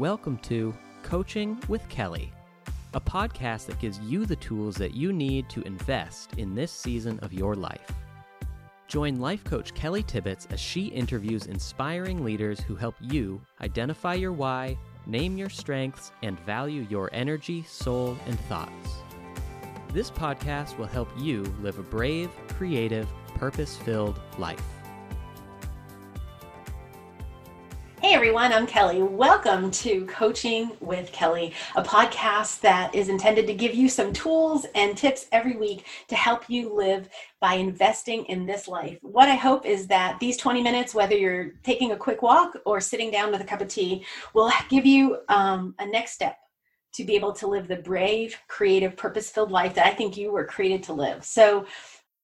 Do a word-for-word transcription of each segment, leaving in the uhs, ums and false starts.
Welcome to Coaching with Kelly, a podcast that gives you the tools that you need to invest in this season of your life. Join life coach Kelly Tibbetts as she interviews inspiring leaders who help you identify your why, name your strengths, and value your energy, soul, and thoughts. This podcast will help you live a brave, creative, purpose-filled life. Hey everyone, I'm Kelly. Welcome to Coaching with Kelly, a podcast that is intended to give you some tools and tips every week to help you live by investing in this life. What I hope is that these twenty minutes, whether you're taking a quick walk or sitting down with a cup of tea, will give you um, a next step to be able to live the brave, creative, purpose-filled life that I think you were created to live. So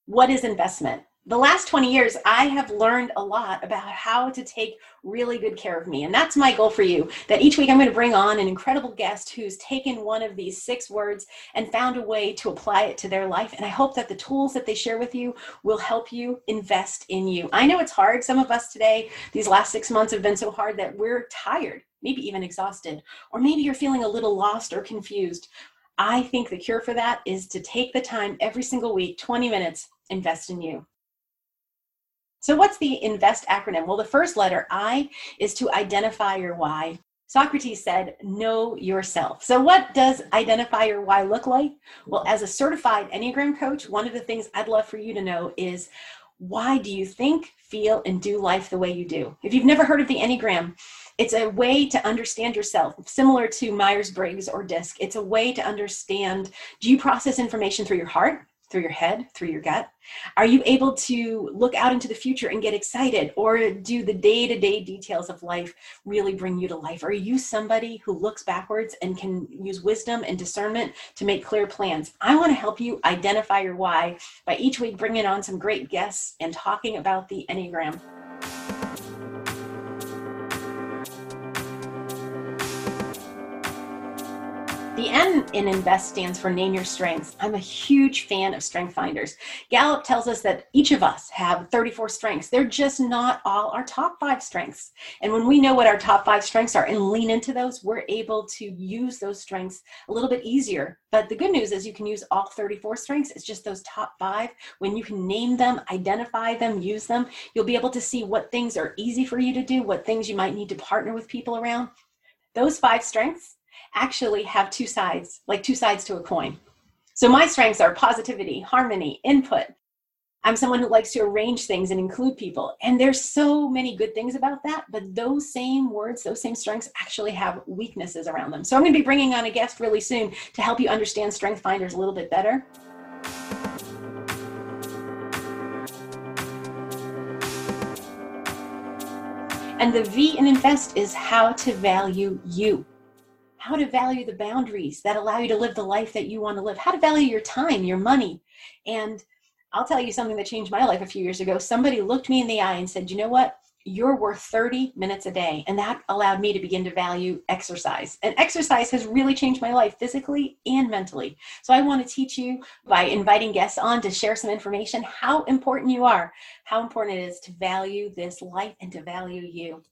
what is investment? The last twenty years, I have learned a lot about how to take really good care of me. And that's my goal for you, that each week I'm going to bring on an incredible guest who's taken one of these six words and found a way to apply it to their life. And I hope that the tools that they share with you will help you invest in you. I know it's hard. Some of us today, these last six months have been so hard that we're tired, maybe even exhausted, or maybe you're feeling a little lost or confused. I think the cure for that is to take the time every single week, twenty minutes, invest in you. So what's the INVEST acronym? Well, the first letter, I, is to identify your why. Socrates said, know yourself. So what does identify your why look like? Well, as a certified Enneagram coach, one of the things I'd love for you to know is, why do you think, feel, and do life the way you do? If you've never heard of the Enneagram, it's a way to understand yourself, similar to Myers-Briggs or D I S C. It's a way to understand, do you process information through your heart, through your head, through your gut? Are you able to look out into the future and get excited, or do the day-to-day details of life really bring you to life? Are you somebody who looks backwards and can use wisdom and discernment to make clear plans? I want to help you identify your why by each week bringing on some great guests and talking about the Enneagram. The N in INVEST stands for name your strengths. I'm a huge fan of StrengthsFinders. Gallup tells us that each of us have thirty-four strengths. They're just not all our top five strengths. And when we know what our top five strengths are and lean into those, we're able to use those strengths a little bit easier. But the good news is you can use all thirty-four strengths. It's just those top five. When you can name them, identify them, use them, you'll be able to see what things are easy for you to do, what things you might need to partner with people around. Those five strengths actually have two sides, like two sides to a coin. So my strengths are positivity, harmony, input. I'm someone who likes to arrange things and include people. And there's so many good things about that, but those same words, those same strengths actually have weaknesses around them. So I'm going to be bringing on a guest really soon to help you understand StrengthsFinders a little bit better. And the V in INVEST is how to value you. How to value the boundaries that allow you to live the life that you want to live, how to value your time, your money. And I'll tell you something that changed my life a few years ago. Somebody looked me in the eye and said, you know what? You're worth thirty minutes a day. And that allowed me to begin to value exercise. And exercise has really changed my life physically and mentally. So I want to teach you by inviting guests on to share some information, how important you are, how important it is to value this life and to value you.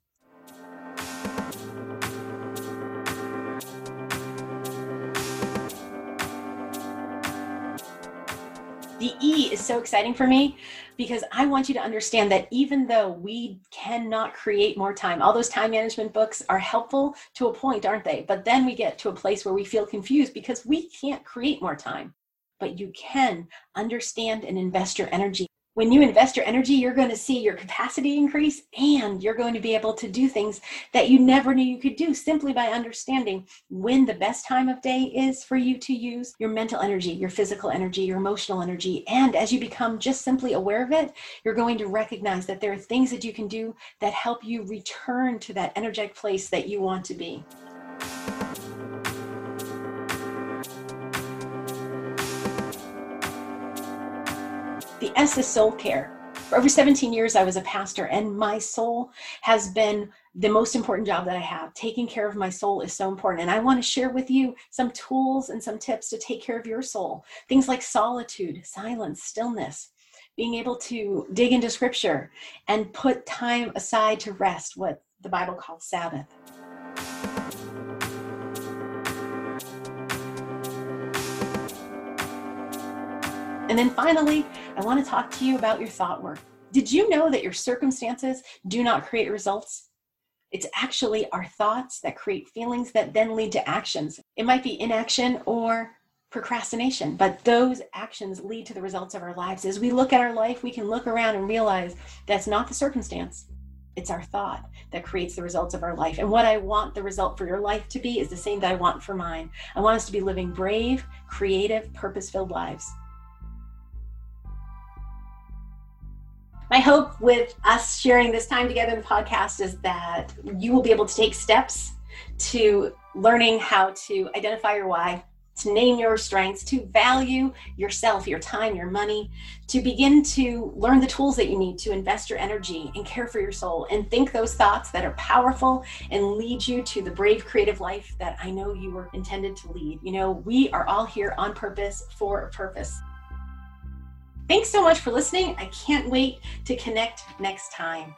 The E is so exciting for me because I want you to understand that even though we cannot create more time, all those time management books are helpful to a point, aren't they? But then we get to a place where we feel confused because we can't create more time, but you can understand and invest your energy. When you invest your energy, you're going to see your capacity increase, and you're going to be able to do things that you never knew you could do simply by understanding when the best time of day is for you to use your mental energy, your physical energy, your emotional energy. And as you become just simply aware of it, you're going to recognize that there are things that you can do that help you return to that energetic place that you want to be. The S is soul care. For over seventeen years, I was a pastor, and my soul has been the most important job that I have. Taking care of my soul is so important. And I want to share with you some tools and some tips to take care of your soul. Things like solitude, silence, stillness, being able to dig into scripture and put time aside to rest, what the Bible calls Sabbath. And then finally, I want to talk to you about your thought work. Did you know that your circumstances do not create results? It's actually our thoughts that create feelings that then lead to actions. It might be inaction or procrastination, but those actions lead to the results of our lives. As we look at our life, we can look around and realize that's not the circumstance. It's our thought that creates the results of our life. And what I want the result for your life to be is the same that I want for mine. I want us to be living brave, creative, purpose-filled lives. My hope with us sharing this time together in the podcast is that you will be able to take steps to learning how to identify your why, to name your strengths, to value yourself, your time, your money, to begin to learn the tools that you need to invest your energy and care for your soul and think those thoughts that are powerful and lead you to the brave, creative life that I know you were intended to lead. You know, we are all here on purpose for a purpose. Thanks so much for listening. I can't wait to connect next time.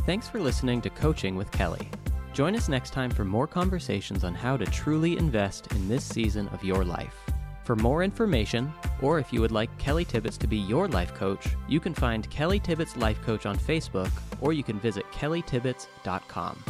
Thanks for listening to Coaching with Kelly. Join us next time for more conversations on how to truly invest in this season of your life. For more information, or if you would like Kelly Tibbetts to be your life coach, you can find Kelly Tibbetts Life Coach on Facebook, or you can visit kelly tibbetts dot com.